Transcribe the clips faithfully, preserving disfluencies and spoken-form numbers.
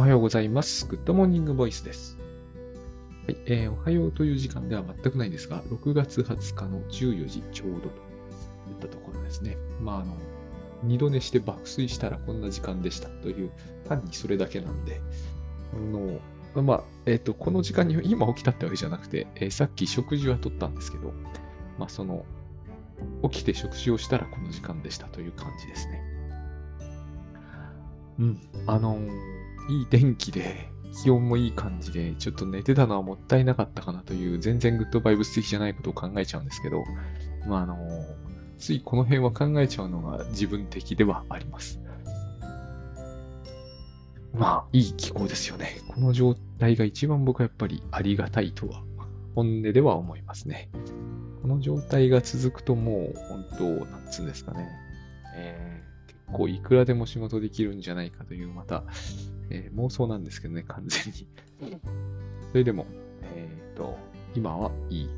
おはようございます。グッドモーニングボイスです。はい、えー、おはようという時間では全くないんですが、ろくがつはつかのじゅうよじちょうどといったところですね。まあ、あの、二度寝して爆睡したらこんな時間でしたという、単にそれだけなんで、あの、まあ、えっと、この時間に今起きたってわけじゃなくて、えー、さっき食事はとったんですけど、まあ、その、起きて食事をしたらこの時間でしたという感じですね。うん、あのいい天気で気温もいい感じで、ちょっと寝てたのはもったいなかったかなという、全然グッドバイブス的じゃないことを考えちゃうんですけど、まああのついこの辺は考えちゃうのが自分的ではあります。まあいい気候ですよね。この状態が一番僕はやっぱりありがたいとは本音では思いますね。この状態が続くともう本当なんつうんですかね、えー、結構いくらでも仕事できるんじゃないかというまた、えー、妄想なんですけどね、完全に。それでも、えーと、今はいい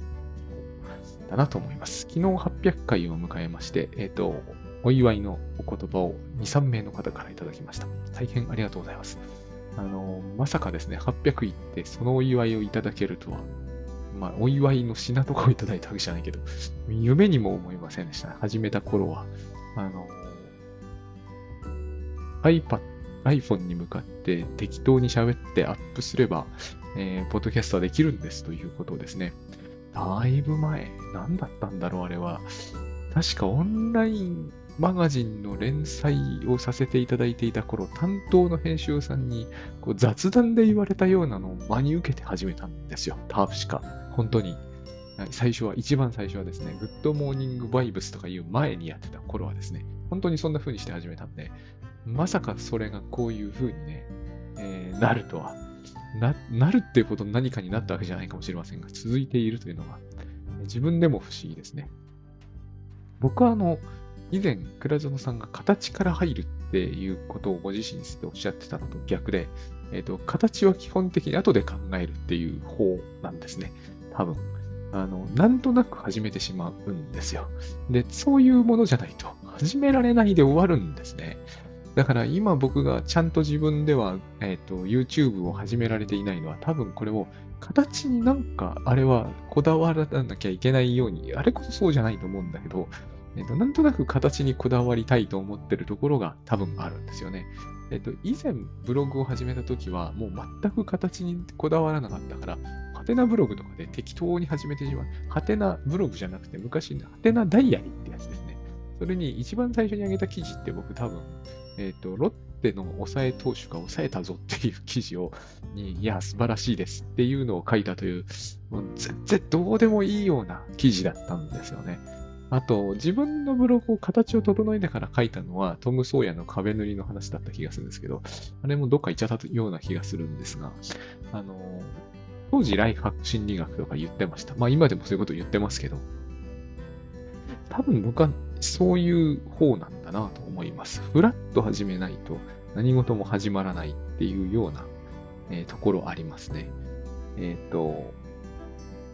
だなと思います。昨日はっぴゃくかいを迎えまして、えーと、お祝いのお言葉をに、さんめいの方からいただきました。大変ありがとうございます。あのまさかですね、はっぴゃくいってそのお祝いをいただけるとは、まあ、お祝いの品とかをいただいたわけじゃないけど、夢にも思いませんでした、ね。始めた頃は、あの、iPad、iPhone に向かって適当に喋ってアップすれば、えー、ポッドキャストはできるんですということをですね。だいぶ前、何だったんだろう、あれは。確かオンラインマガジンの連載をさせていただいていた頃、担当の編集さんにこう雑談で言われたようなのを真に受けて始めたんですよ。ターフしか。本当に。最初は、一番最初はですね、グッドモーニングバイブスとかいう前にやってた頃はですね、本当にそんな風にして始めたんで、まさかそれがこういう風にね、えー、なるとは、な、なるっていうことの何かになったわけじゃないかもしれませんが、続いているというのが、自分でも不思議ですね。僕はあの、以前、倉園さんが形から入るっていうことをご自身についておっしゃってたのと逆で、えっと、形は基本的に後で考えるっていう方なんですね。多分。あの、なんとなく始めてしまうんですよ。で、そういうものじゃないと、始められないで終わるんですね。だから今僕がちゃんと自分では、えっと、YouTube を始められていないのは多分これを形になんかあれはこだわらなきゃいけないように、あれこそそうじゃないと思うんだけど、えっと、なんとなく形にこだわりたいと思ってるところが多分あるんですよね。えっと、以前ブログを始めた時はもう全く形にこだわらなかったから、ハテナブログとかで適当に始めてしまう。ハテナブログじゃなくて昔のハテナダイアリーってやつですね。それに一番最初に上げた記事って僕多分、えっと、ロッテの抑え投手が抑えたぞっていう記事を、いや、素晴らしいですっていうのを書いたという、もう全然どうでもいいような記事だったんですよね。あと、自分のブログを形を整えてから書いたのは、トム・ソーヤの壁塗りの話だった気がするんですけど、あれもどっか行っちゃったような気がするんですが、あの、当時ライフハック心理学とか言ってました。まあ今でもそういうこと言ってますけど、多分僕はそういう方なんだなと思います。フラッと始めないと何事も始まらないっていうような、えー、ところありますね。えっと、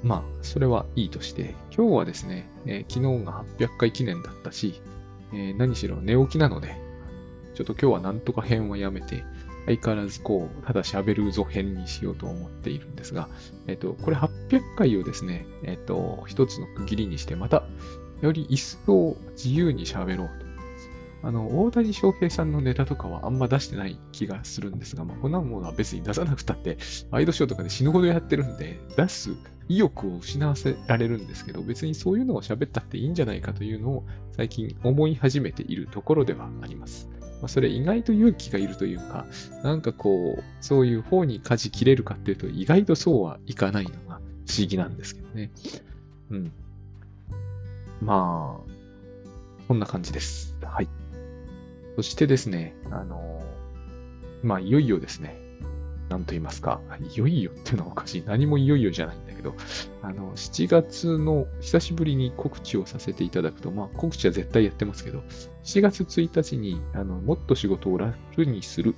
まあそれはいいとして、今日はですね、えー、昨日がはっぴゃっかい記念だったし、えー、何しろ寝起きなので、ちょっと今日はなんとか編はやめて、相変わらずこう、ただ喋るぞ編にしようと思っているんですが、えっと、これはっぴゃっかいをですね、えっと、一つの区切りにして、また、より一層自由に喋ろうと。あの、大谷翔平さんのネタとかはあんま出してない気がするんですが、まあ、こんなものは別に出さなくたって、ワイドショーとかで死ぬほどやってるんで、出す意欲を失わせられるんですけど、別にそういうのを喋ったっていいんじゃないかというのを、最近思い始めているところではあります。まあ、それ意外と勇気がいるというか、なんかこう、そういう方に舵切れるかっていうと、意外とそうはいかないのが不思議なんですけどね。うん。まあ、こんな感じです。はい。そしてですね、あの、まあ、いよいよですね、なんと言いますか、いよいよっていうのはおかしい。何もいよいよじゃないんだけど、あの、しちがつの、久しぶりに告知をさせていただくと、まあ、告知は絶対やってますけど、しちがつついたちに、あの、もっと仕事を楽にする、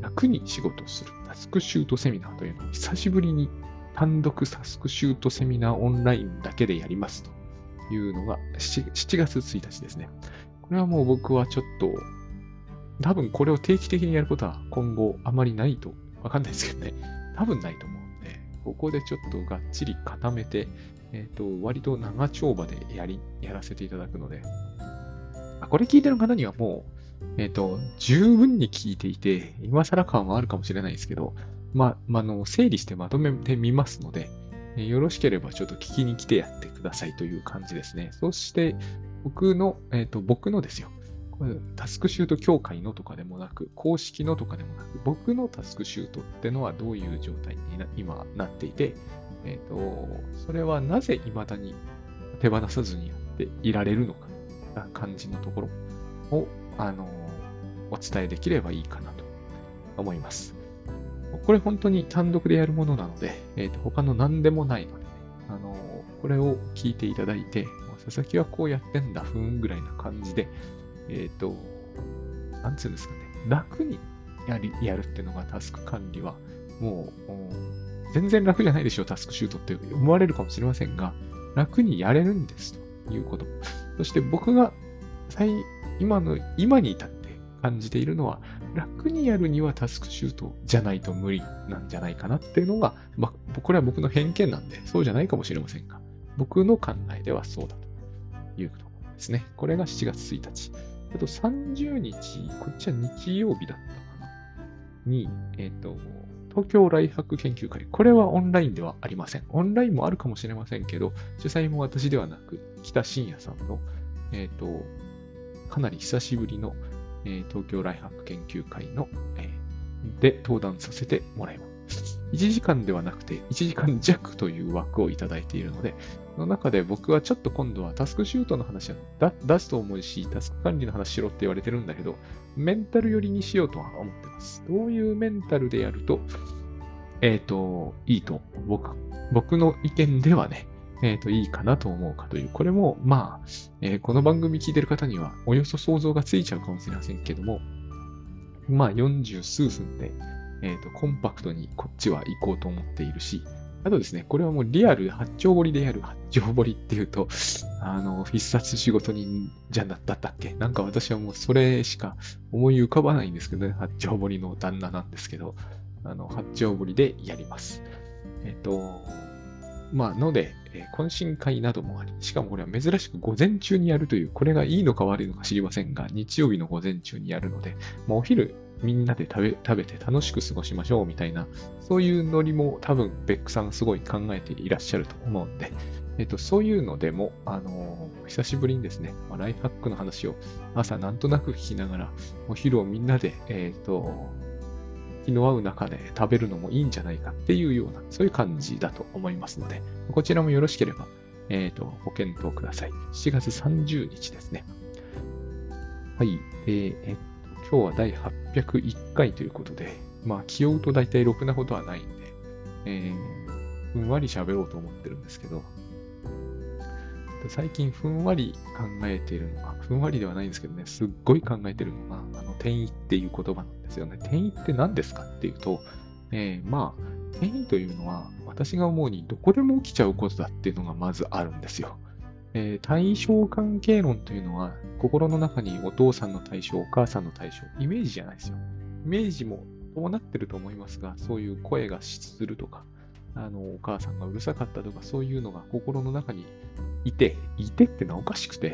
楽に仕事をする、タスクシュートセミナーというのを、久しぶりに単独タスクシュートセミナーオンラインだけでやりますと。いうのが 7, しちがつついたちですね。これはもう僕はちょっと多分これを定期的にやることは今後あまりないと、わかんないですけどね、多分ないと思うんで、ここでちょっとがっちり固めて、えっと、割と長丁場でやり、やらせていただくので、あ、これ聞いてる方にはもう、えっと、十分に聞いていて、今更感はあるかもしれないですけど、ま、まあの、整理してまとめてみますので、よろしければちょっと聞きに来てやってくださいという感じですね。そして、僕の、えっと、僕のですよ。タスクシュート協会のとかでもなく、公式のとかでもなく、僕のタスクシュートってのはどういう状態にな今なっていて、えっと、それはなぜ未だに手放さずにやっていられるのか、な感じのところを、あの、お伝えできればいいかなと思います。これ本当に単独でやるものなので、えっと、他の何でもないので、ね、あの、これを聞いていただいて、佐々木はこうやってんだ、ふーんぐらいな感じで、えっと、なんつうんですかね、楽にやり、やるっていうのがタスク管理は、もう、全然楽じゃないでしょう、タスクシュートって思われるかもしれませんが、楽にやれるんです、ということ。そして僕が、最、今の、今に至って感じているのは、楽にやるにはタスクシュートじゃないと無理なんじゃないかなっていうのが、まあ、これは僕の偏見なんで、そうじゃないかもしれませんが、僕の考えではそうだというところですね。これがしちがつついたち。あとさんじゅうにち、こっちは日曜日だったかな。に、えっと、東京ライフハック研究会。これはオンラインではありません。オンラインもあるかもしれませんけど、主催も私ではなく、北信也さんの、えっと、かなり久しぶりの、えー、東京ライフハック研究会の、えー、で登壇させてもらいます。いちじかんではなくていちじかんじゃくという枠をいただいているので、その中で僕はちょっと今度はタスクシュートの話は出すと思うし、タスク管理の話しろって言われてるんだけど、メンタル寄りにしようとは思ってます。どういうメンタルでやると、えっと、いいと、僕、僕の意見ではね、えっと、いいかなと思うかという、これも、まあ、えー、この番組聞いてる方にはおよそ想像がついちゃうかもしれませんけども、まあ、よんじゅうすうふんで、えっと、コンパクトにこっちは行こうと思っているし、あとですね、これはもうリアル八丁堀でやる八丁堀っていうと、あの、必殺仕事人じゃなったったっけ？なんか私はもうそれしか思い浮かばないんですけどね、八丁堀の旦那なんですけど、あの、八丁堀でやります。えっと、まあ、ので、えー、懇親会などもあり、しかもこれは珍しく午前中にやるという、これがいいのか悪いのか知りませんが、日曜日の午前中にやるので、まあ、お昼、みんなで食べ、食べて楽しく過ごしましょうみたいな、そういうノリも多分ベックさんすごい考えていらっしゃると思うんで、えっと、そういうのでも、あのー、久しぶりにですね、ライフハックの話を朝なんとなく聞きながら、お昼をみんなで、えっと、気の合う中で食べるのもいいんじゃないかっていうような、そういう感じだと思いますので、こちらもよろしければ、えっと、ご検討ください。しちがつさんじゅうにちですね。はい、えー、えっと、今日はだいはっぴゃくいっかいということで、まあ、気負うと大体ろくなことはないんで、えー、ふんわり喋ろうと思ってるんですけど、最近ふんわり考えているのが、ふんわりではないんですけどね、すっごい考えているのが、あの、転移っていう言葉なんですよね。転移って何ですかっていうと、えー、まあ、転移というのは、私が思うにどこでも起きちゃうことだっていうのがまずあるんですよ。えー、対象関係論というのは、心の中にお父さんの対象、お母さんの対象、イメージじゃないですよ。イメージも伴ってると思いますが、そういう声がするとか、あの、お母さんがうるさかったとか、そういうのが心の中にいて、いてってのはおかしくて、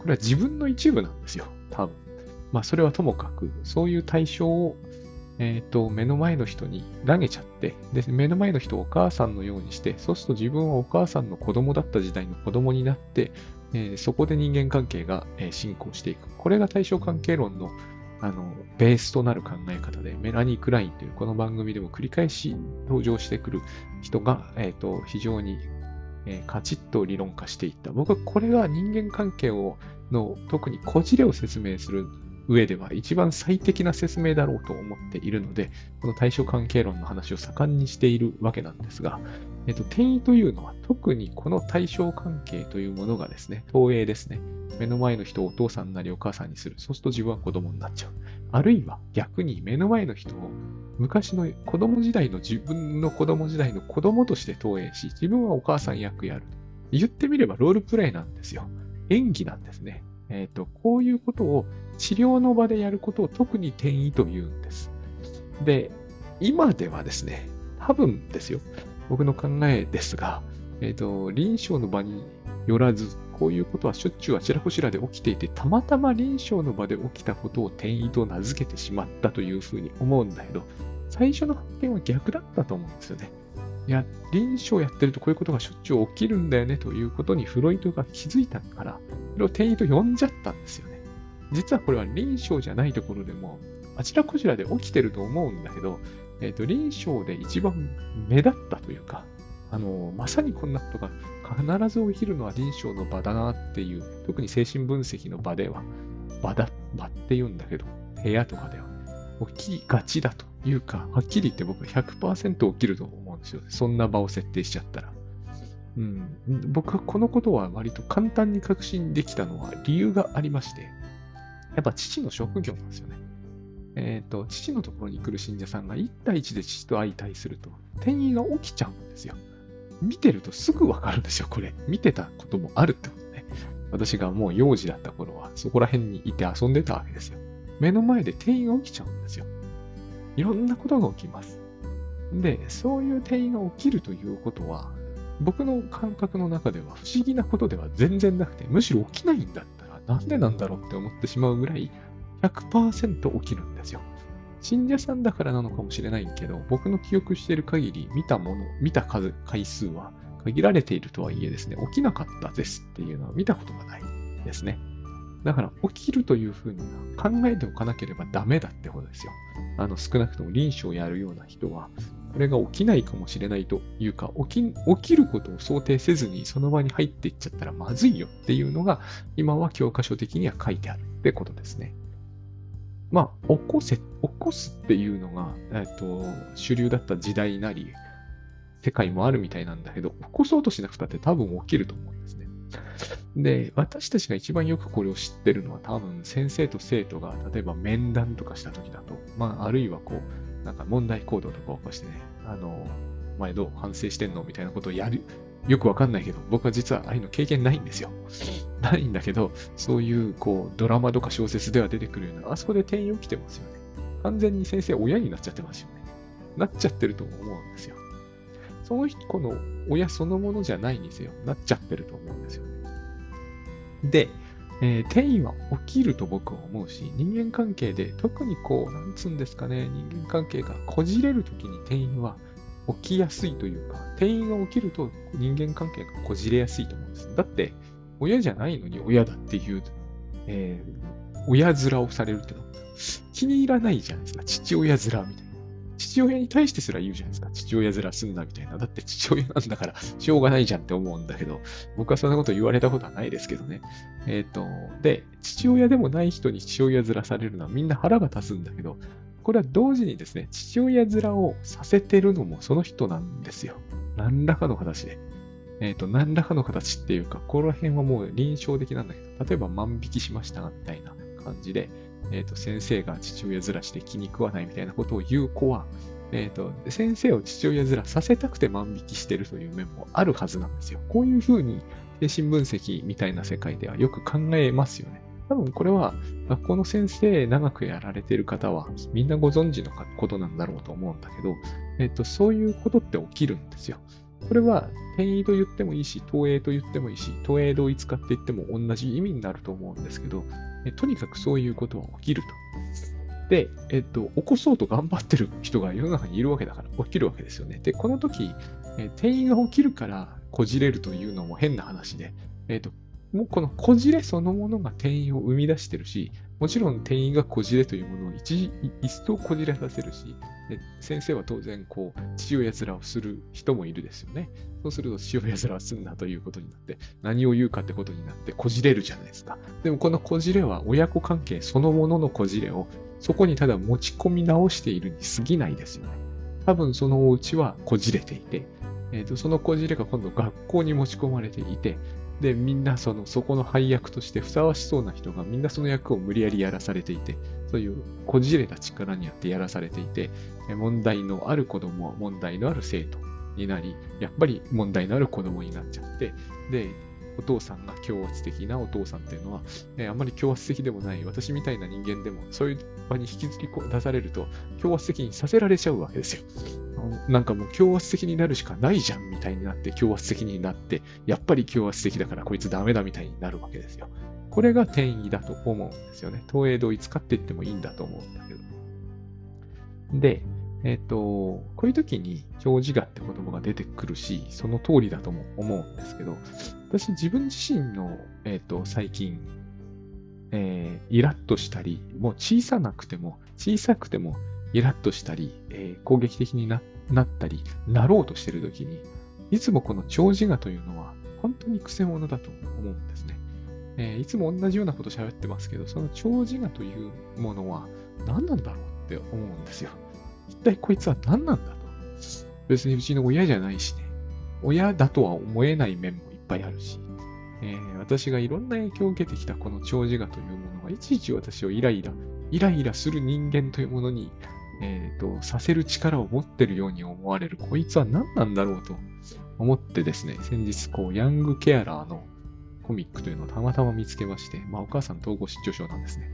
これは自分の一部なんですよ、多分。まあ、それはともかく、そういう対象を、えっと、目の前の人に投げちゃって、で、目の前の人をお母さんのようにして、そうすると自分はお母さんの子供だった時代の子供になって、えー、そこで人間関係が、えー、進行していく。これが対象関係論の、あの、ベースとなる考え方で、メラニー・クラインというこの番組でも繰り返し登場してくる人が、えっと、非常に、えー、カチッと理論化していった。僕はこれが人間関係をの、特にこじれを説明する上では一番最適な説明だろうと思っているので、この対象関係論の話を盛んにしているわけなんですが、えっと、転移というのは特にこの対象関係というものがですね、投影ですね。目の前の人をお父さんなりお母さんにする。そうすると自分は子供になっちゃう。あるいは逆に目の前の人を昔の子供時代の自分の子供時代の子供として投影し、自分はお母さん役やる。言ってみればロールプレイなんですよ。演技なんですね。えっと、こういうことを治療の場でやることを特に転移というんです。で、今ではですね、多分ですよ、僕の考えですが、えっと、臨床の場によらず、こういうことはしょっちゅうあちらこちらで起きていて、たまたま臨床の場で起きたことを転移と名付けてしまったというふうに思うんだけど、最初の発見は逆だったと思うんですよね。いや、臨床やってるとこういうことがしょっちゅう起きるんだよねということにフロイトが気づいたから、それを転移と呼んじゃったんですよね。実はこれは臨床じゃないところでも、あちらこちらで起きてると思うんだけど、えっと、臨床で一番目立ったというか、あのまさにこんなことが必ず起きるのは臨床の場だなっていう、特に精神分析の場では、場だ、場って言うんだけど、部屋とかでは起きがちだというか、はっきり言って僕は ひゃくパーセント 起きると思うんですよね。そんな場を設定しちゃったら。うん、僕はこのことは割と簡単に確信できたのは理由がありまして、やっぱ父の職業なんですよね。えっと、父のところに来る信者さんがいち対いちで父と相対すると、転移が起きちゃうんですよ。見てるとすぐわかるんですよ、これ。見てたこともあるってことね。私がもう幼児だった頃は、そこら辺にいて遊んでたわけですよ。目の前で転移が起きちゃうんですよ。いろんなことが起きます。で、そういう転移が起きるということは、僕の感覚の中では不思議なことでは全然なくて、むしろ起きないんだったらなんでなんだろうって思ってしまうぐらい ひゃくパーセント 起きるんですよ。信者さんだからなのかもしれないけど、僕の記憶している限り見たもの、見た数、回数は限られているとはいえですね、起きなかったですっていうのは見たことがないですね。だから起きるというふうに考えておかなければダメだってことですよ。あの少なくとも臨床をやるような人は、これが起きないかもしれないというか、起き、起きることを想定せずにその場に入っていっちゃったらまずいよっていうのが、今は教科書的には書いてあるってことですね。まあ、起こせ、起こすっていうのが、えっと、主流だった時代なり、世界もあるみたいなんだけど、起こそうとしなくたって多分起きると思うんですね。で、私たちが一番よくこれを知ってるのは、多分先生と生徒が、例えば面談とかした時だと、まあ、あるいはこう、なんか問題行動とか起こしてね、あの、お前どう反省してんのみたいなことをやる。よくわかんないけど、僕は実はああいうの経験ないんですよ。ないんだけど、そういうこうドラマとか小説では出てくるような、あそこで転移起きてますよね。完全に先生親になっちゃってますよね。なっちゃってると思うんですよ。その人の親そのものじゃないにせよ、なっちゃってると思うんですよね。で、えー、転移は起きると僕は思うし、人間関係で特にこう、なんつうんですかね、人間関係がこじれるときに転移は起きやすいというか、転移が起きると人間関係がこじれやすいと思うんです。だって、親じゃないのに親だっていう、えー、親面をされるってのは気に入らないじゃないですか。父親面みたいな。父親に対してすら言うじゃないですか。父親面すんなみたいな。だって父親なんだからしょうがないじゃんって思うんだけど、僕はそんなこと言われたことはないですけどね。えっと、で、父親でもない人に父親面されるのはみんな腹が立つんだけど、これは同時にですね、父親面をさせてるのもその人なんですよ。何らかの形で。えっと、何らかの形っていうか、この辺はもう臨床的なんだけど、例えば万引きしましたみたいな感じで、えっと、先生が父親面して気に食わないみたいなことを言う子は、えっと、先生を父親面させたくて万引きしてるという面もあるはずなんですよ。こういうふうに精神分析みたいな世界ではよく考えますよね。多分これは学校の先生長くやられている方はみんなご存知のことなんだろうと思うんだけど、えっと、そういうことって起きるんですよ。これは転移と言ってもいいし、投影と言ってもいいし、投影同一化って言っても同じ意味になると思うんですけど、えとにかくそういうことは起きると。で、えっと、起こそうと頑張ってる人が世の中にいるわけだから起きるわけですよね。で、この時、え転移が起きるからこじれるというのも変な話で、えっともうこのこじれそのものが転移を生み出してるし、もちろん転移がこじれというものを一時一層こじれさせるし、先生は当然こう父親面をする人もいるですよね。そうすると父親面はすんなということになって、何を言うかってことになってこじれるじゃないですか。でもこのこじれは親子関係そのもののこじれをそこにただ持ち込み直しているに過ぎないですよね。多分そのお家はこじれていて、えーと、そのこじれが今度学校に持ち込まれていて、で、みんなその、そこの配役としてふさわしそうな人がみんなその役を無理やりやらされていて、そういうこじれた力によってやらされていて、問題のある子供は問題のある生徒になり、やっぱり問題のある子供になっちゃって、で、お父さんが強圧的なお父さんっていうのは、えー、あんまり強圧的でもない私みたいな人間でもそういう場に引きずり出されると強圧的にさせられちゃうわけですよ。なんかもう強圧的になるしかないじゃんみたいになって強圧的になってやっぱり強圧的だからこいつダメだみたいになるわけですよ。これが転移だと思うんですよね。投影同意使っていってもいいんだと思うんだけど。で、えっと、こういう時に表示画って言葉が出てくるし、その通りだとも思うんですけど、私自分自身の、えっと、最近、えー、イラッとしたり、もう小さなくても、小さくてもイラッとしたり、えー、攻撃的に な, なったり、なろうとしてる時に、いつもこの表示画というのは本当に癖者だと思うんですね。えー、いつも同じようなこと喋ってますけど、その表示画というものは何なんだろうって思うんですよ。一体こいつは何なんだと。別にうちの親じゃないしね。親だとは思えない面もいっぱいあるし、えー、私がいろんな影響を受けてきたこの長寿我というものがいちいち私をイライラ、イライラする人間というものに、えーと、させる力を持ってるように思われるこいつは何なんだろうと思ってですね、先日こうヤングケアラーのコミックというのをたまたま見つけまして、まあお母さん統合失調症なんですね。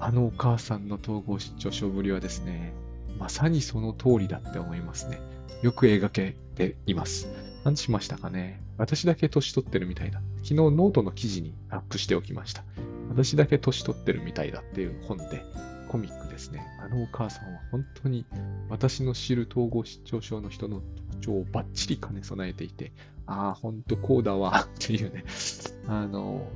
あのお母さんの統合失調症ぶりはですね、まさにその通りだって思いますね。よく描けています。何しましたかね。私だけ年取ってるみたいだ。昨日ノートの記事にアップしておきました。私だけ年取ってるみたいだっていう本で、コミックですね。あのお母さんは本当に私の知る統合失調症の人の特徴をバッチリ兼ね備えていて、ああ、ほんとこうだわっていうね。あの、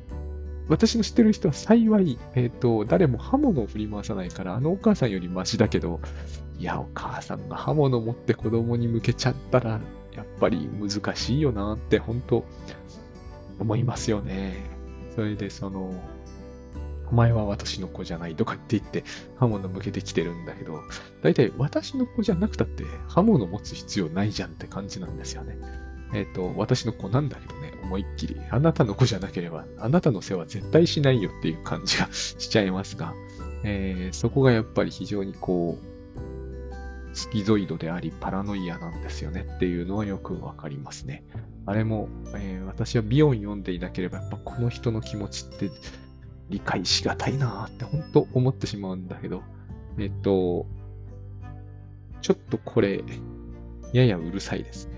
私の知ってる人は幸い、えっと、誰も刃物を振り回さないから、あのお母さんよりマシだけど、いや、お母さんが刃物を持って子供に向けちゃったら、やっぱり難しいよなって、本当思いますよね。それで、その、お前は私の子じゃないとかって言って、刃物向けてきてるんだけど、大体私の子じゃなくたって、刃物持つ必要ないじゃんって感じなんですよね。えっと、私の子なんだけどね、思いっきり、あなたの子じゃなければ、あなたの世話絶対しないよっていう感じがしちゃいますが、えー、そこがやっぱり非常にこう、スキゾイドであり、パラノイアなんですよねっていうのはよくわかりますね。あれも、えー、私はビヨン読んでいなければ、やっぱこの人の気持ちって理解しがたいなーって本当思ってしまうんだけど、えっと、ちょっとこれ、ややうるさいですね。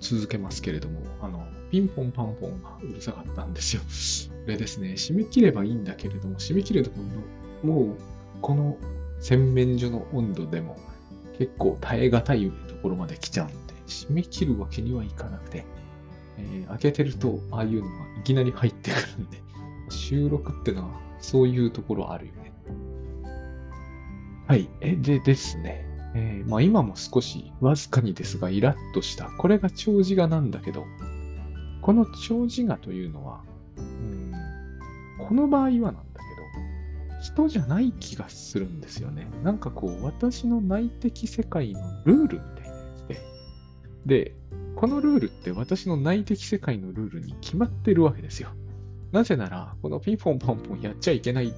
続けますけれども、あのピンポンパンポンがうるさかったんですよ。これですね、締め切ればいいんだけれども、締め切ると今度もうこの洗面所の温度でも結構耐え難いところまで来ちゃうので、締め切るわけにはいかなくて、えー、開けてるとああいうのがいきなり入ってくるんで、収録ってのはそういうところあるよね。はい、えでですね。えーまあ、今も少しわずかにですがイラッとしたこれが長寿我なんだけど、この長寿我というのはうーんこの場合はなんだけど人じゃない気がするんですよね。なんかこう私の内的世界のルールみたいなやつででこのルールって私の内的世界のルールに決まってるわけですよ。なぜならこのピンポンポンポンやっちゃいけない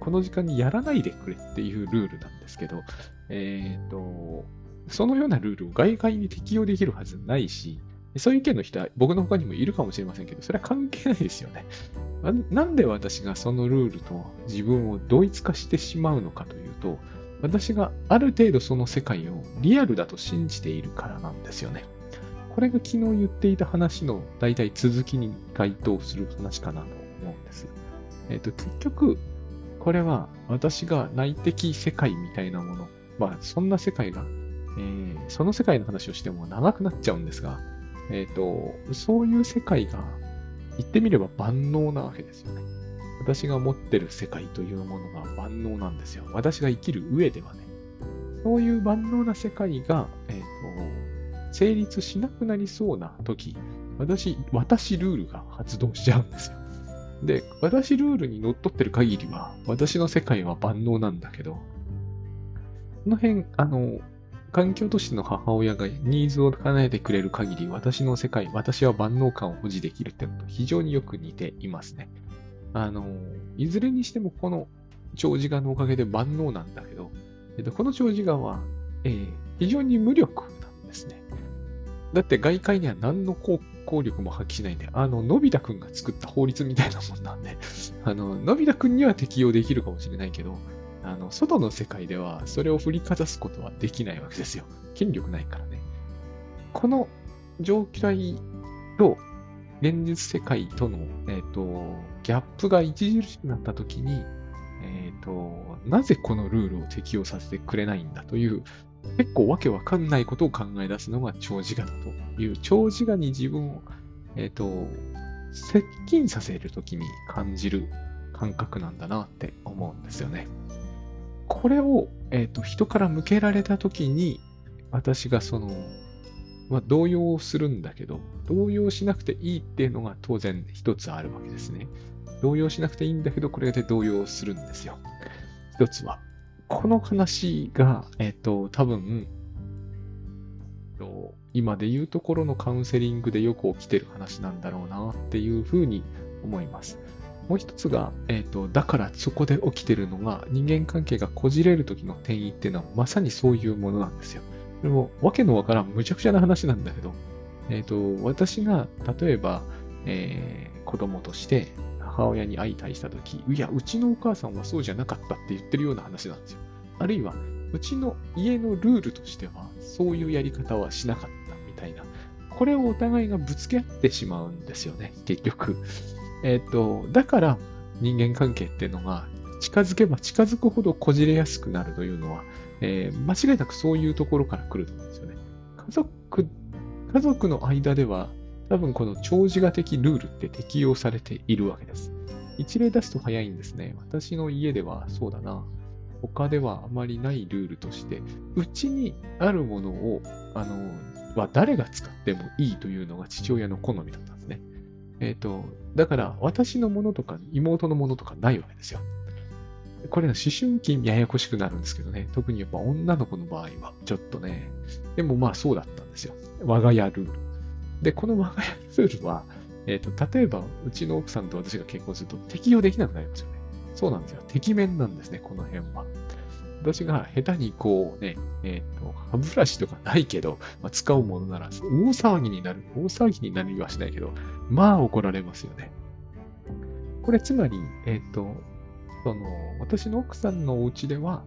この時間にやらないでくれっていうルールなんですけど、えーと、そのようなルールを外界に適用できるはずないし、そういう意見の人は僕の他にもいるかもしれませんけど、それは関係ないですよね。なんで私がそのルールと自分を同一化してしまうのかというと、私がある程度その世界をリアルだと信じているからなんですよね。これが昨日言っていた話の大体続きに該当する話かなと思うんです。えーと、結局、これは私が内的世界みたいなもの、まあそんな世界が、えー、その世界の話をしても長くなっちゃうんですが、えーと、そういう世界が言ってみれば万能なわけですよね。私が持ってる世界というものが万能なんですよ。私が生きる上ではね。そういう万能な世界が、えーと、成立しなくなりそうな時、私、私ルールが発動しちゃうんですよ。で、私ルールにのっとってる限りは、私の世界は万能なんだけど、この辺、あの、環境としての母親がニーズを叶えてくれる限り、私の世界、私は万能感を保持できるってのと非常によく似ていますね。あの、いずれにしてもこの長寿我のおかげで万能なんだけど、えっと、この長寿眼は、えー、非常に無力なんですね。だって外界には何の効力も発揮しないんで、あの、のび太くんが作った法律みたいなもんなんで、あの、のび太くんには適用できるかもしれないけど、あの、外の世界ではそれを振りかざすことはできないわけですよ。権力ないからね。この状態と現実世界との、えー、とギャップが著しくなったときに、えーと、なぜこのルールを適用させてくれないんだという、結構わけわかんないことを考え出すのが長寿眼だという、長寿眼に自分を、えー、と接近させるときに感じる感覚なんだなって思うんですよね。これを、えー、と人から向けられたときに、私がその、まあ、動揺するんだけど、動揺しなくていいっていうのが当然一つあるわけですね。動揺しなくていいんだけど、これで動揺するんですよ。一つは。この話が、えっと、多分、今でいうところのカウンセリングでよく起きてる話なんだろうなっていうふうに思います。もう一つが、えっと、だからそこで起きてるのが、人間関係がこじれる時の転移っていうのはまさにそういうものなんですよ。でも、わけのわからん、むちゃくちゃな話なんだけど、えっと、私が、例えば、えー、子供として、母親に相対したとき、いや、うちのお母さんはそうじゃなかったって言ってるような話なんですよ。あるいは、うちの家のルールとしては、そういうやり方はしなかったみたいな、これをお互いがぶつけ合ってしまうんですよね、結局。えっと、だから、人間関係っていうのが、近づけば近づくほどこじれやすくなるというのは、えー、間違いなくそういうところから来ると思うんですよね。家族、家族の間では多分この長寿眼的ルールって適用されているわけです。一例出すと早いんですね。私の家ではそうだな。他ではあまりないルールとして、うちにあるものを、あの、は誰が使ってもいいというのが父親の好みだったんですね。えっと、だから私のものとか妹のものとかないわけですよ。これは思春期ややこしくなるんですけどね。特にやっぱ女の子の場合はちょっとね。でもまあそうだったんですよ。我が家ルール。で、この我が家ルールは、えっと、例えばうちの奥さんと私が結婚すると適用できなくなりますよね。そうなんですよ。適面なんですね、この辺は。私が下手にこうね、えっと、歯ブラシとかないけど、まあ、使うものなら大騒ぎになる。大騒ぎになりはしないけど、まあ怒られますよね。これつまり、えっと、その私の奥さんのお家では、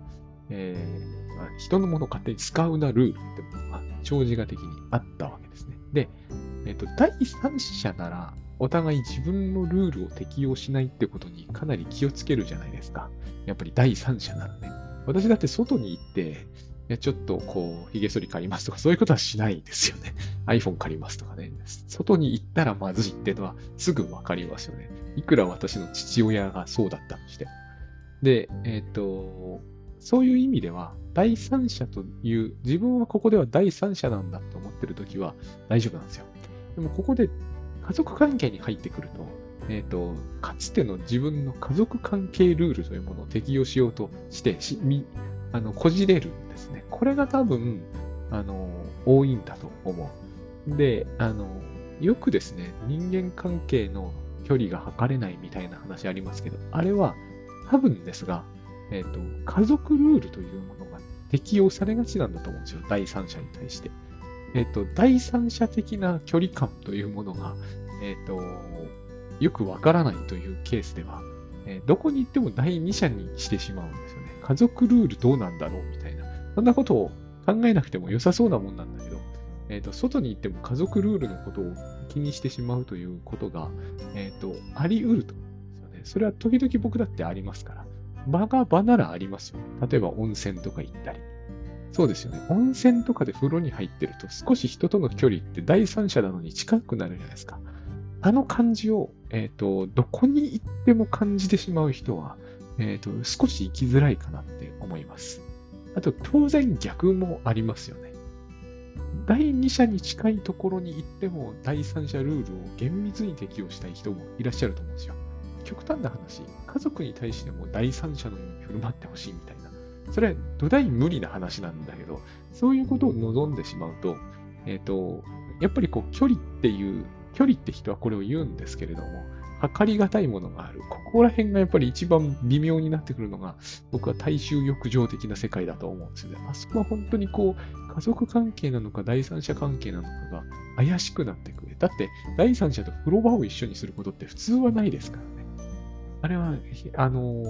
えーまあ、人のものを勝手に使うなルールってものが長寿眼的にあったわけですね。で、えーと、第三者ならお互い自分のルールを適用しないってことにかなり気をつけるじゃないですか。やっぱり第三者ならね。私だって外に行って、いやちょっとこう、髭剃り借りますとかそういうことはしないですよね。iPhone 借りますとかね。外に行ったらまずいっていうのはすぐわかりますよね。いくら私の父親がそうだったとしても。で、えっと、そういう意味では、第三者という、自分はここでは第三者なんだと思ってるときは大丈夫なんですよ。でもここで家族関係に入ってくると、えっと、かつての自分の家族関係ルールというものを適用しようとして、しみあのこじれるんですね。これが多分、あの、多いんだと思う。で、あの、よくですね、人間関係の距離が測れないみたいな話ありますけど、あれは、多分ですが、えっと、家族ルールというものが適用されがちなんだと思うんですよ。第三者に対して。えっと、第三者的な距離感というものが、えっと、よくわからないというケースでは、えー、どこに行っても第二者にしてしまうんですよね。家族ルールどうなんだろうみたいな。そんなことを考えなくても良さそうなもんなんだけど、えっと、外に行っても家族ルールのことを気にしてしまうということが、えっと、あり得ると。それは時々僕だってありますから。場が場ならありますよね。例えば温泉とか行ったり。そうですよね。温泉とかで風呂に入ってると少し人との距離って第三者なのに近くなるじゃないですか。あの感じを、えっと、どこに行っても感じてしまう人は、えっと、少し生きづらいかなって思います。あと、当然逆もありますよね。第二者に近いところに行っても第三者ルールを厳密に適用したい人もいらっしゃると思うんですよ。極端な話、家族に対しても第三者のように振る舞ってほしいみたいな。それは土台無理な話なんだけど、そういうことを望んでしまうと、えっと、やっぱりこう距離っていう、距離って人はこれを言うんですけれども、測りがたいものがある。ここら辺がやっぱり一番微妙になってくるのが、僕は大衆浴場的な世界だと思うんですよね。あそこは本当にこう、家族関係なのか第三者関係なのかが怪しくなってくる。だって、第三者と風呂場を一緒にすることって普通はないですからね。あれは、あの、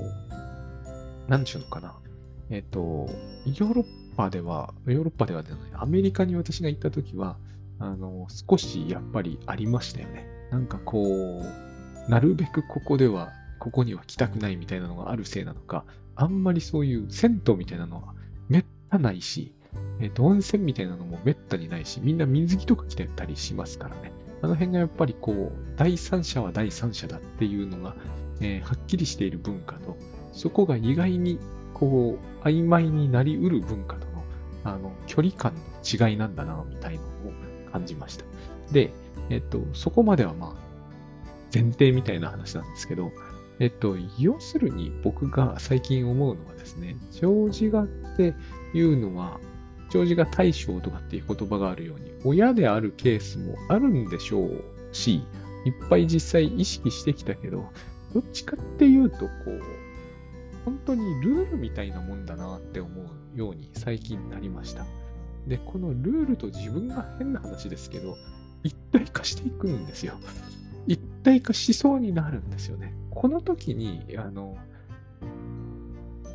なんちゅうのかな。えっと、ヨーロッパでは、ヨーロッパではじゃない、アメリカに私が行った時は、あの、少しやっぱりありましたよね。なんかこう、なるべくここでは、ここには来たくないみたいなのがあるせいなのか、あんまりそういう銭湯みたいなのはめったないし、えっと、温泉みたいなのもめったにないし、みんな水着とか着てたりしますからね。あの辺がやっぱりこう、第三者は第三者だっていうのが、えー、はっきりしている文化と、そこが意外にこう、曖昧になりうる文化との、あの、距離感の違いなんだな、みたいなのを感じました。で、えっと、そこまではまあ、前提みたいな話なんですけど、えっと、要するに僕が最近思うのはですね、長寿がっていうのは、長寿が大将とかっていう言葉があるように、親であるケースもあるんでしょうし、いっぱい実際意識してきたけど、どっちかっていうと、こう、本当にルールみたいなもんだなって思うように最近なりました。で、このルールと自分が変な話ですけど、一体化していくんですよ。一体化しそうになるんですよね。この時に、あの、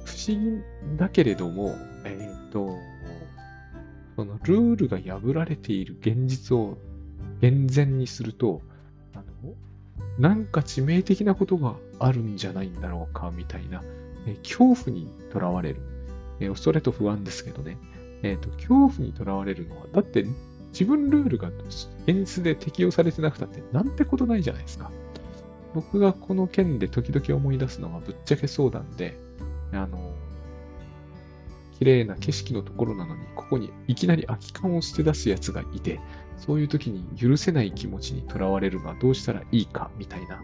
不思議だけれども、えーと、そのルールが破られている現実を厳然にすると、あの、なんか致命的なことがあるんじゃないんだろうか、みたいな、え、恐怖にとらわれる。え、恐れと不安ですけどね。えーと、恐怖にとらわれるのは、だって、自分ルールが現実で適用されてなくたってなんてことないじゃないですか。僕がこの件で時々思い出すのはぶっちゃけそうなんで、あの、綺麗な景色のところなのに、ここにいきなり空き缶を捨て出すやつがいて、そういう時に許せない気持ちにとらわれるがどうしたらいいかみたいな、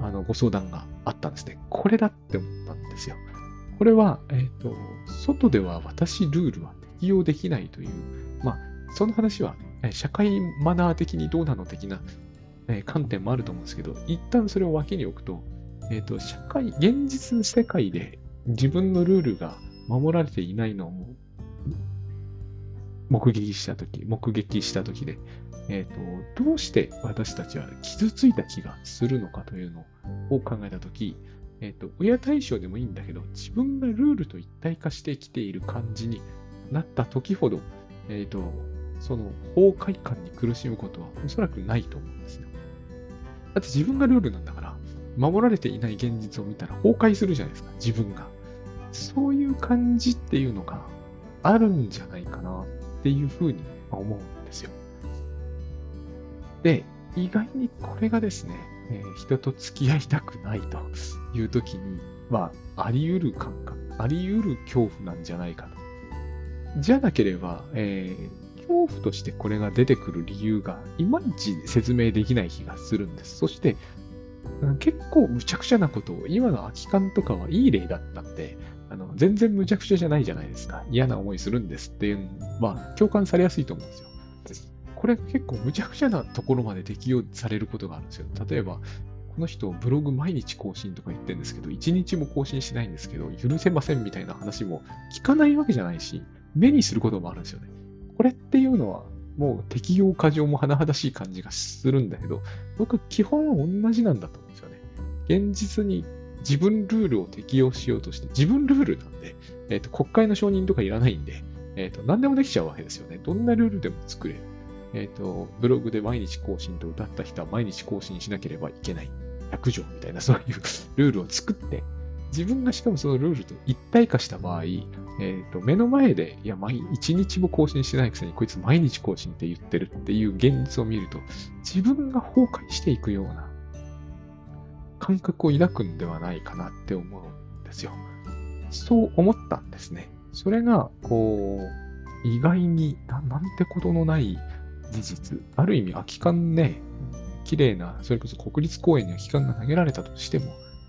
あの、ご相談があったんですね。これだって思ったんですよ。これは、えっと、外では私ルールは適用できないという、まあ、その話は社会マナー的にどうなの的な観点もあると思うんですけど、一旦それを脇に置くと、えっと、社会、現実世界で自分のルールが守られていないのを目撃したとき、目撃したときで、えっと、どうして私たちは傷ついた気がするのかというのを考えたとき、えっと、親対象でもいいんだけど、自分がルールと一体化してきている感じになったときほど、えっと、その崩壊感に苦しむことはおそらくないと思うんですよ。だって自分がルールなんだから、守られていない現実を見たら崩壊するじゃないですか、自分が。そういう感じっていうのがあるんじゃないかなっていうふうに思うんですよ。で、意外にこれがですね、えー、人と付き合いたくないという時に、まあ、あり得る感覚、あり得る恐怖なんじゃないかと。じゃなければ、えー恐怖としてこれが出てくる理由がいまいち説明できない気がするんです。そして結構むちゃくちゃなことを、今の空き缶とかはいい例だったんで、あの、全然むちゃくちゃじゃないじゃないですか。嫌な思いするんですっていうのは共感されやすいと思うんですよ。これ結構むちゃくちゃなところまで適用されることがあるんですよ。例えば、この人ブログ毎日更新とか言ってるんですけど、いちにちも更新しないんですけど、許せませんみたいな話も聞かないわけじゃないし、目にすることもあるんですよね。これっていうのはもう適用過剰も甚だしい感じがするんだけど、僕基本同じなんだと思うんですよね。現実に自分ルールを適用しようとして、自分ルールなんで、えーと、国会の承認とかいらないんで、えーと、何でもできちゃうわけですよね。どんなルールでも作れる。えーと、ブログで毎日更新と歌った人は毎日更新しなければいけない。ひゃく条みたいなそういうルールを作って、自分がしかもそのルールと一体化した場合、えーと、目の前で、いや、毎日いちにちも更新してないくせに、こいつ毎日更新って言ってるっていう現実を見ると、自分が崩壊していくような感覚を抱くんではないかなって思うんですよ。そう思ったんですね。それが、こう、意外にな、なんてことのない事実。ある意味、空き缶ね、綺麗な、それこそ国立公園に空き缶が投げられたとしても、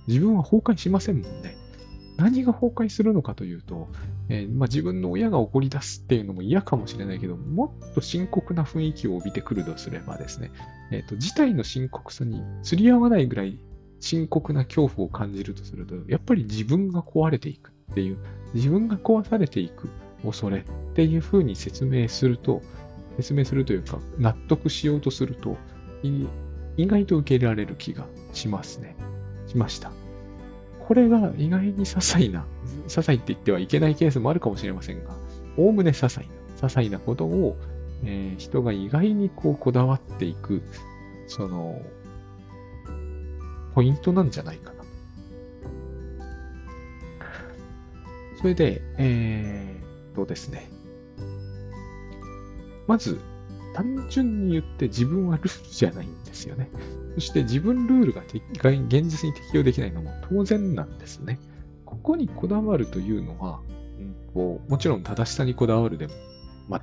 自分は崩壊しませんもんね。何が崩壊するのかというと、えーまあ、自分の親が怒り出すっていうのも嫌かもしれないけど、もっと深刻な雰囲気を帯びてくるとすればですね、えーと、事態の深刻さに釣り合わないぐらい深刻な恐怖を感じるとすると、やっぱり自分が壊れていくっていう、自分が壊されていく恐れっていうふうに説明すると、説明するというか、納得しようとすると、意外と受け入れられる気がしますね。しました。これが意外に些細な、些細って言ってはいけないケースもあるかもしれませんが、おおむね些細な、些細なことを、えー、人が意外にこうこだわっていく、その、ポイントなんじゃないかな。それで、えー、どうですね。まず、単純に言って自分はルールじゃないんですよね。そして自分ルールが現実に適用できないのも当然なんですね。ここにこだわるというのは、うん、もちろん正しさにこだわるでも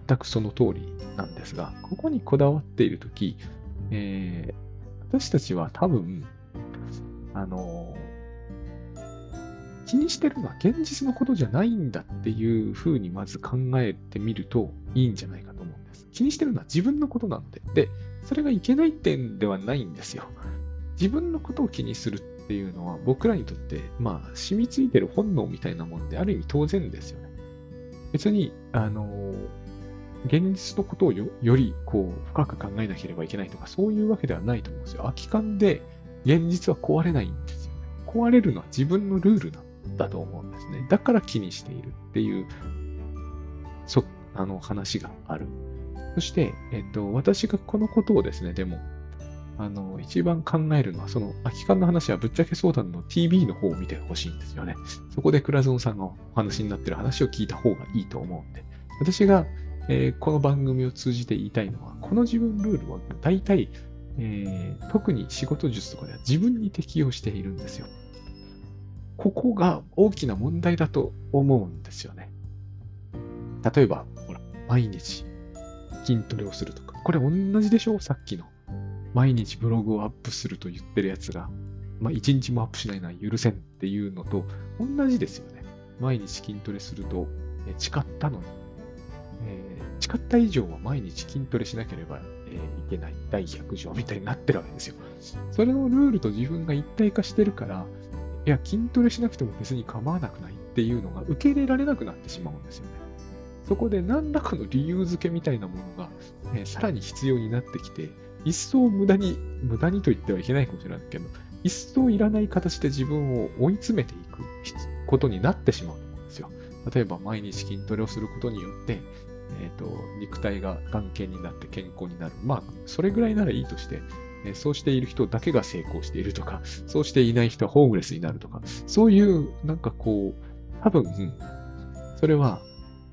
全くその通りなんですが、ここにこだわっているとき、えー、私たちは多分、あのー、気にしてるのは現実のことじゃないんだっていうふうにまず考えてみるといいんじゃないかと思うんです。気にしてるのは自分のことなんで。で、それがいけない点ではないんですよ。自分のことを気にするっていうのは僕らにとって、まあ、染みついてる本能みたいなもんで、ある意味当然ですよね。別に、あのー、現実のことを よ, よりこう深く考えなければいけないとか、そういうわけではないと思うんですよ。空き缶で現実は壊れないんですよね。壊れるのは自分のルールなんだと思うんですね。だから気にしているっていう、そ、あの話がある。そして、えっと、私がこのことをですね、でも、あの、一番考えるのは、その、空き缶の話はぶっちゃけ相談の ティービー の方を見てほしいんですよね。そこで倉園さんのお話になってる話を聞いた方がいいと思うんで、私が、えー、この番組を通じて言いたいのは、この自分ルールは大体、えー、特に仕事術とかでは自分に適用しているんですよ。ここが大きな問題だと思うんですよね。例えば、ほら、毎日筋トレをするとか、これ同じでしょ？さっきの。毎日ブログをアップすると言ってるやつが、まあ、いちにちもアップしないのは許せんっていうのと同じですよね。毎日筋トレすると、え誓ったのに、えー、誓った以上は毎日筋トレしなければ、えー、いけないだいひゃく条みたいになってるわけですよ。それのルールと自分が一体化してるから、いや、筋トレしなくても別に構わなくないっていうのが受け入れられなくなってしまうんですよね。そこで何らかの理由付けみたいなものが、えー、さらに必要になってきて、一層無駄に、無駄にと言ってはいけないかもしれないけど、一層いらない形で自分を追い詰めていくことになってしまうと思うんですよ。例えば毎日筋トレをすることによって、えーと、肉体が眼形になって健康になる。まあ、それぐらいならいいとして、えー、そうしている人だけが成功しているとか、そうしていない人はホームレスになるとか、そういう、なんかこう、多分、うん、それは、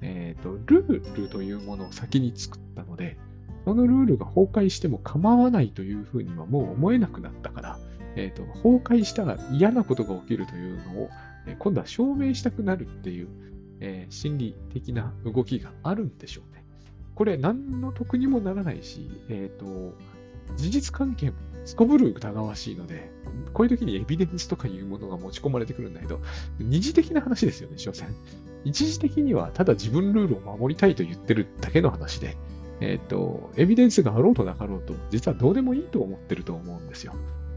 えーと、ルールというものを先に作ったので、そのルールが崩壊しても構わないというふうにはもう思えなくなったから、えーと、崩壊したら嫌なことが起きるというのを、えー、今度は証明したくなるっていう、えー、心理的な動きがあるんでしょうね。これ何の得にもならないし、えーと、事実関係もすこぶる疑わしいので、こういう時にエビデンスとかいうものが持ち込まれてくるんだけど、二次的な話ですよね、所詮。一時的にはただ自分ルールを守りたいと言ってるだけの話で、えっと、エビデンスがあろうとなかろうと、実はどうでもいいと思ってると思うんですよ。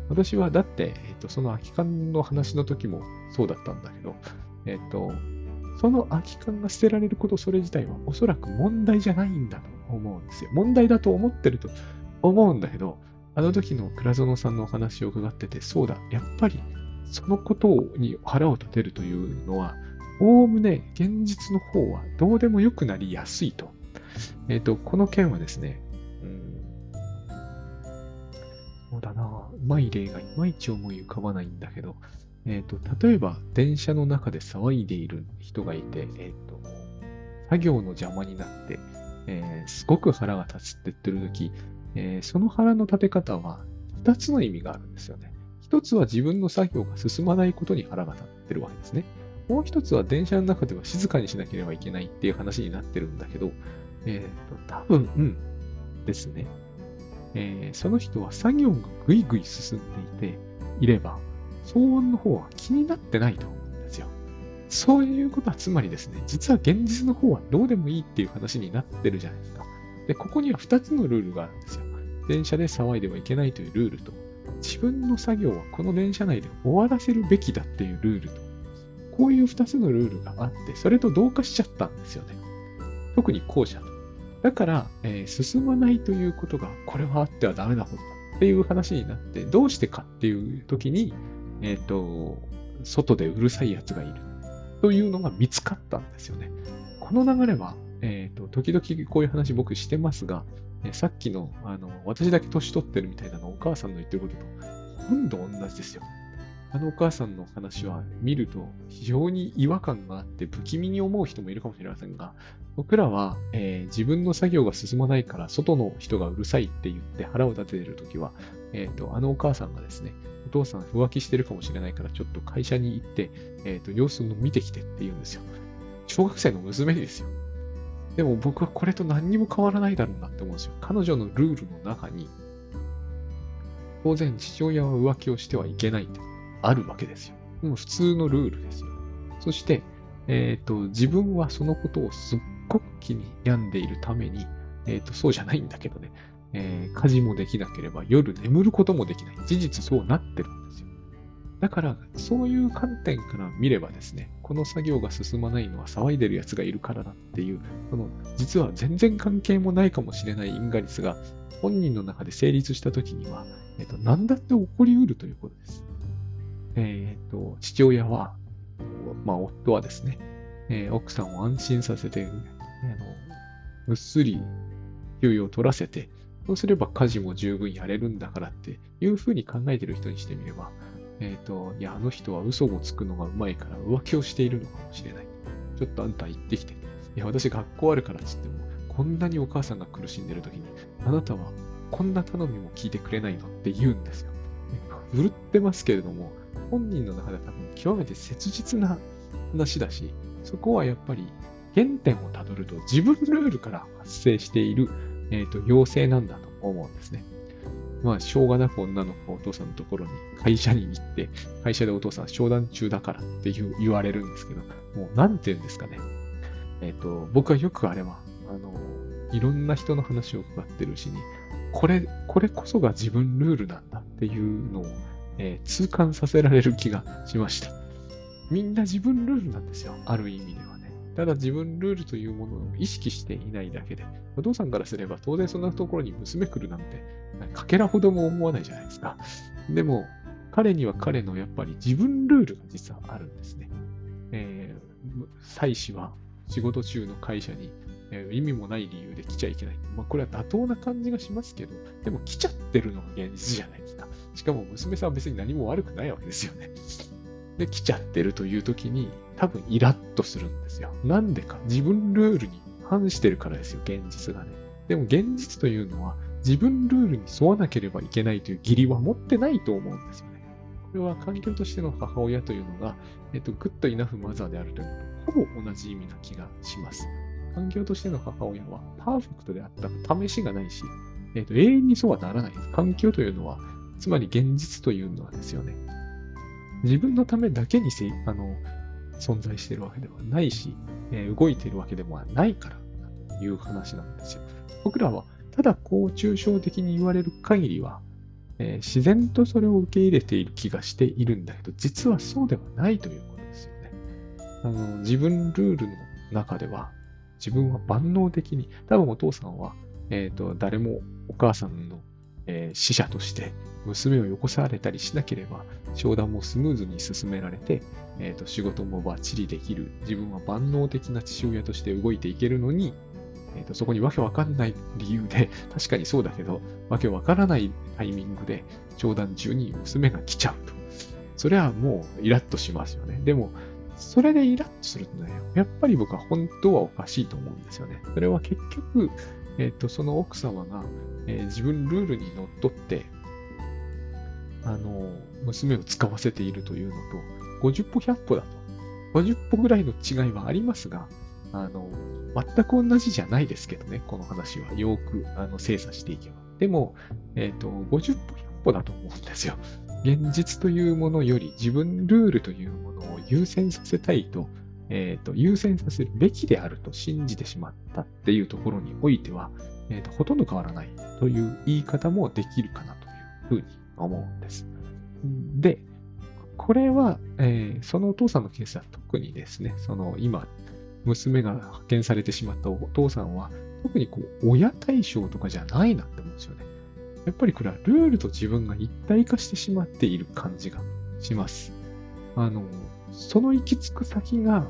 私はだって、えっと、その空き缶の話の時もそうだったんだけど、えっと、その空き缶が捨てられることそれ自体はおそらく問題じゃないんだと思うんですよ。問題だと思ってると思うんだけど、あの時の倉園さんのお話を伺ってて、そうだ、やっぱりそのことに腹を立てるというのは、おおむね現実の方はどうでもよくなりやすいと。えっと、この件はですね、うん、そうだな、うまい例がいまいち思い浮かばないんだけど、えっと、例えば電車の中で騒いでいる人がいて、えっと、作業の邪魔になって、えー、すごく腹が立つって言ってるとき、えー、その腹の立て方はふたつの意味があるんですよね。ひとつは自分の作業が進まないことに腹が立ってるわけですね。もう一つは電車の中では静かにしなければいけないっていう話になってるんだけど、えーと、多分、うん、ですね、えー。その人は作業がぐいぐい進んでいて、いれば、騒音の方は気になってないと思うんですよ。そういうことはつまりですね、実は現実の方はどうでもいいっていう話になってるじゃないですか。で、ここにはふたつのルールがあるんですよ。電車で騒いではいけないというルールと、自分の作業はこの電車内で終わらせるべきだっていうルールと、こういうふたつのルールがあって、それと同化しちゃったんですよね。特に後者と。だから、えー、進まないということが、これはあってはダメなことだっていう話になって、どうしてかっていう時に、えっと、外でうるさいやつがいるというのが見つかったんですよね。この流れは、えーと、時々こういう話僕してますが、えー、さっきの、あの、私だけ年取ってるみたいなのお母さんの言ってることと、ほとんど同じですよ。あのお母さんの話は見ると非常に違和感があって不気味に思う人もいるかもしれませんが、僕らは、えー、自分の作業が進まないから外の人がうるさいって言って腹を立ててるときは、えーと、あのお母さんがですね、お父さん浮気してるかもしれないからちょっと会社に行って、えーと、様子を見てきてって言うんですよ。小学生の娘にですよ。でも僕はこれと何にも変わらないだろうなって思うんですよ。彼女のルールの中に、当然父親は浮気をしてはいけないってあるわけですよ。もう普通のルールですよ。そして、えっと、自分はそのことをすっごく気に病んでいるために、えっと、そうじゃないんだけどね、えー、家事もできなければ夜眠ることもできない。事実そうなってるんですよ。だから、そういう観点から見ればですね、この作業が進まないのは騒いでるやつがいるからだっていう、この実は全然関係もないかもしれない因果律が本人の中で成立したときには、えっと、何だって起こりうるということです。えっと、父親は、まあ、夫はですね、えー、奥さんを安心させて、あの、ぐっすり休養を取らせて、そうすれば家事も十分やれるんだからっていうふうに考えてる人にしてみれば、えっと、いや、あの人は嘘もつくのがうまいから浮気をしているのかもしれない。ちょっとあんた行ってきて。いや、私学校あるからって言っても、こんなにお母さんが苦しんでる時に、あなたはこんな頼みも聞いてくれないのって言うんですよ。ふるってますけれども、本人の中では多分極めて切実な話だし、そこはやっぱり原点をたどると自分のルールから発生している、えっと、要請なんだと思うんですね。まあ、しょうがなく女の子がお父さんのところに会社に行って、会社でお父さん商談中だからって言われるんですけど、もうなんて言うんですかね。えっと、僕はよくあれは、あの、いろんな人の話を伺ってるうちに、これ、これこそが自分ルールなんだっていうのを、えー、痛感させられる気がしました。みんな自分ルールなんですよ。ある意味ではね。ただ自分ルールというものを意識していないだけで、お父さんからすれば当然そんなところに娘来るなんて、かけらほども思わないじゃないですか。でも、彼には彼のやっぱり自分ルールが実はあるんですね。えー、妻子は仕事中の会社に、えー、意味もない理由で来ちゃいけない。まあ、これは妥当な感じがしますけど、でも来ちゃってるのが現実じゃないですか。しかも娘さんは別に何も悪くないわけですよね。で、来ちゃってるという時に多分イラッとするんですよ。なんでか。自分ルールに反してるからですよ、現実がね。でも現実というのは自分ルールに沿わなければいけないという義理は持ってないと思うんですよね。これは環境としての母親というのが、えっと、グッドイナフマザーであるというのとほぼ同じ意味な気がします。環境としての母親はパーフェクトであったが試しがないし、えっと、永遠にそうはならないです。環境というのは、つまり現実というのはですよね。自分のためだけにせあの存在しているわけではないし、えー、動いているわけでもないからという話なんですよ。僕らはただこう抽象的に言われる限りは、えー、自然とそれを受け入れている気がしているんだけど、実はそうではないということですよね。あの自分ルールの中では自分は万能的に、多分お父さんは、えーと、誰もお母さんのえー、死者として娘をよこされたりしなければ商談もスムーズに進められて、えー、と仕事もバッチリできる、自分は万能的な父親として動いていけるのに、えー、とそこにわけわかんない理由で、確かにそうだけどわけわからないタイミングで商談中に娘が来ちゃうと、それはもうイラッとしますよね。でもそれでイラッとするとね、やっぱり僕は本当はおかしいと思うんですよね。それは結局、えっと、その奥様が、えー、自分ルールにのっとって、あの、娘を使わせているというのと、ごじゅっぽひゃっぽだと。ごじゅっぽぐらいの違いはありますが、あの、全く同じじゃないですけどね、この話は。よく、あの、精査していけば。でも、えっと、ごじゅっぽひゃっぽだと思うんですよ。現実というものより、自分ルールというものを優先させたいと、えっと、優先させるべきであると信じてしまったっていうところにおいては、えっと、ほとんど変わらないという言い方もできるかなというふうに思うんです。で、これは、えー、そのお父さんのケースは特にですね、その今、娘が派遣されてしまったお父さんは、特にこう親対象とかじゃないなって思うんですよね。やっぱりこれはルールと自分が一体化してしまっている感じがします。あの、その行き着く先が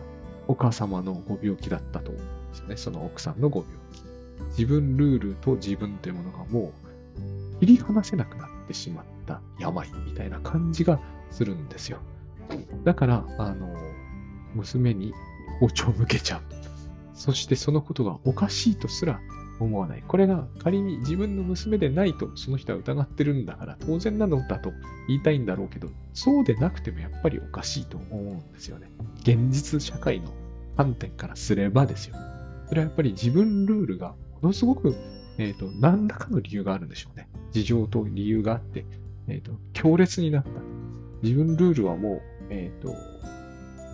お母様のご病気だったと思うんですよね。その奥さんのご病気。自分ルールと自分というものがもう切り離せなくなってしまった病みたいな感じがするんですよ。だから、あの、娘に包丁を向けちゃう。そしてそのことがおかしいとすら思わない。これが仮に自分の娘でないとその人は疑ってるんだから当然なのだと言いたいんだろうけど、そうでなくてもやっぱりおかしいと思うんですよね。現実社会の観点からすればですよ。それはやっぱり自分ルールがものすごく、えーと、何らかの理由があるんでしょうね。事情と理由があって、えーと、強烈になった。自分ルールはもう、えーと、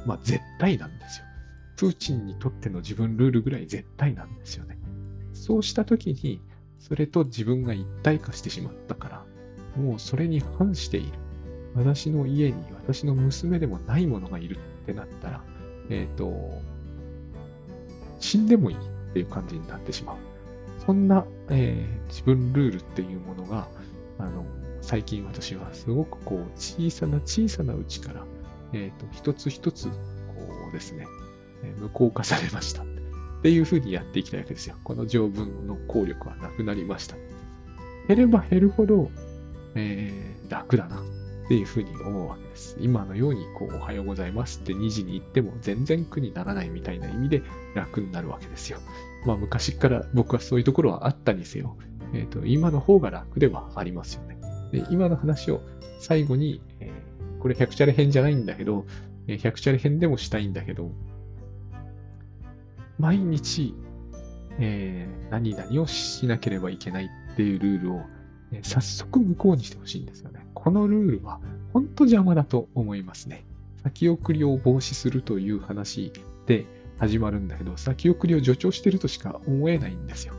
まあ、絶対なんですよ。プーチンにとっての自分ルールぐらい絶対なんですよね。そうしたときに、それと自分が一体化してしまったから、もうそれに反している。私の家に私の娘でもないものがいるってなったら、えっと、死んでもいいっていう感じになってしまう。そんな、えー、自分ルールっていうものが、あの、最近私はすごくこう、小さな小さなうちから、えっと、一つ一つ、こうですね、無効化されましたっていうふうにやっていきたいわけですよ。この条文の効力はなくなりました。減れば減るほど、えー、楽だなっていうふうに思うわけです。今のようにこうおはようございますってにじに言っても全然苦にならないみたいな意味で楽になるわけですよ。まあ昔から僕はそういうところはあったにせよ、えーと、今の方が楽ではありますよね。で、今の話を最後に、えー、これ百チャレ編じゃないんだけど、百チャレ編でもしたいんだけど、毎日、えー、何々をしなければいけないっていうルールを、えー、早速無効にしてほしいんですよね。このルールは本当邪魔だと思いますね。先送りを防止するという話で始まるんだけど、先送りを助長しているとしか思えないんですよ。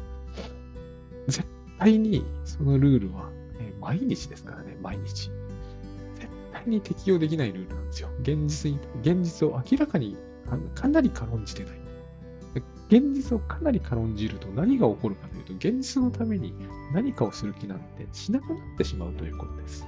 絶対にそのルールは、えー、毎日ですからね、毎日。絶対に適用できないルールなんですよ。現実に、現実を明らかにかなり軽んじてない。現実をかなり軽んじると何が起こるかというと、現実のために何かをする気なんてしなくなってしまうということです。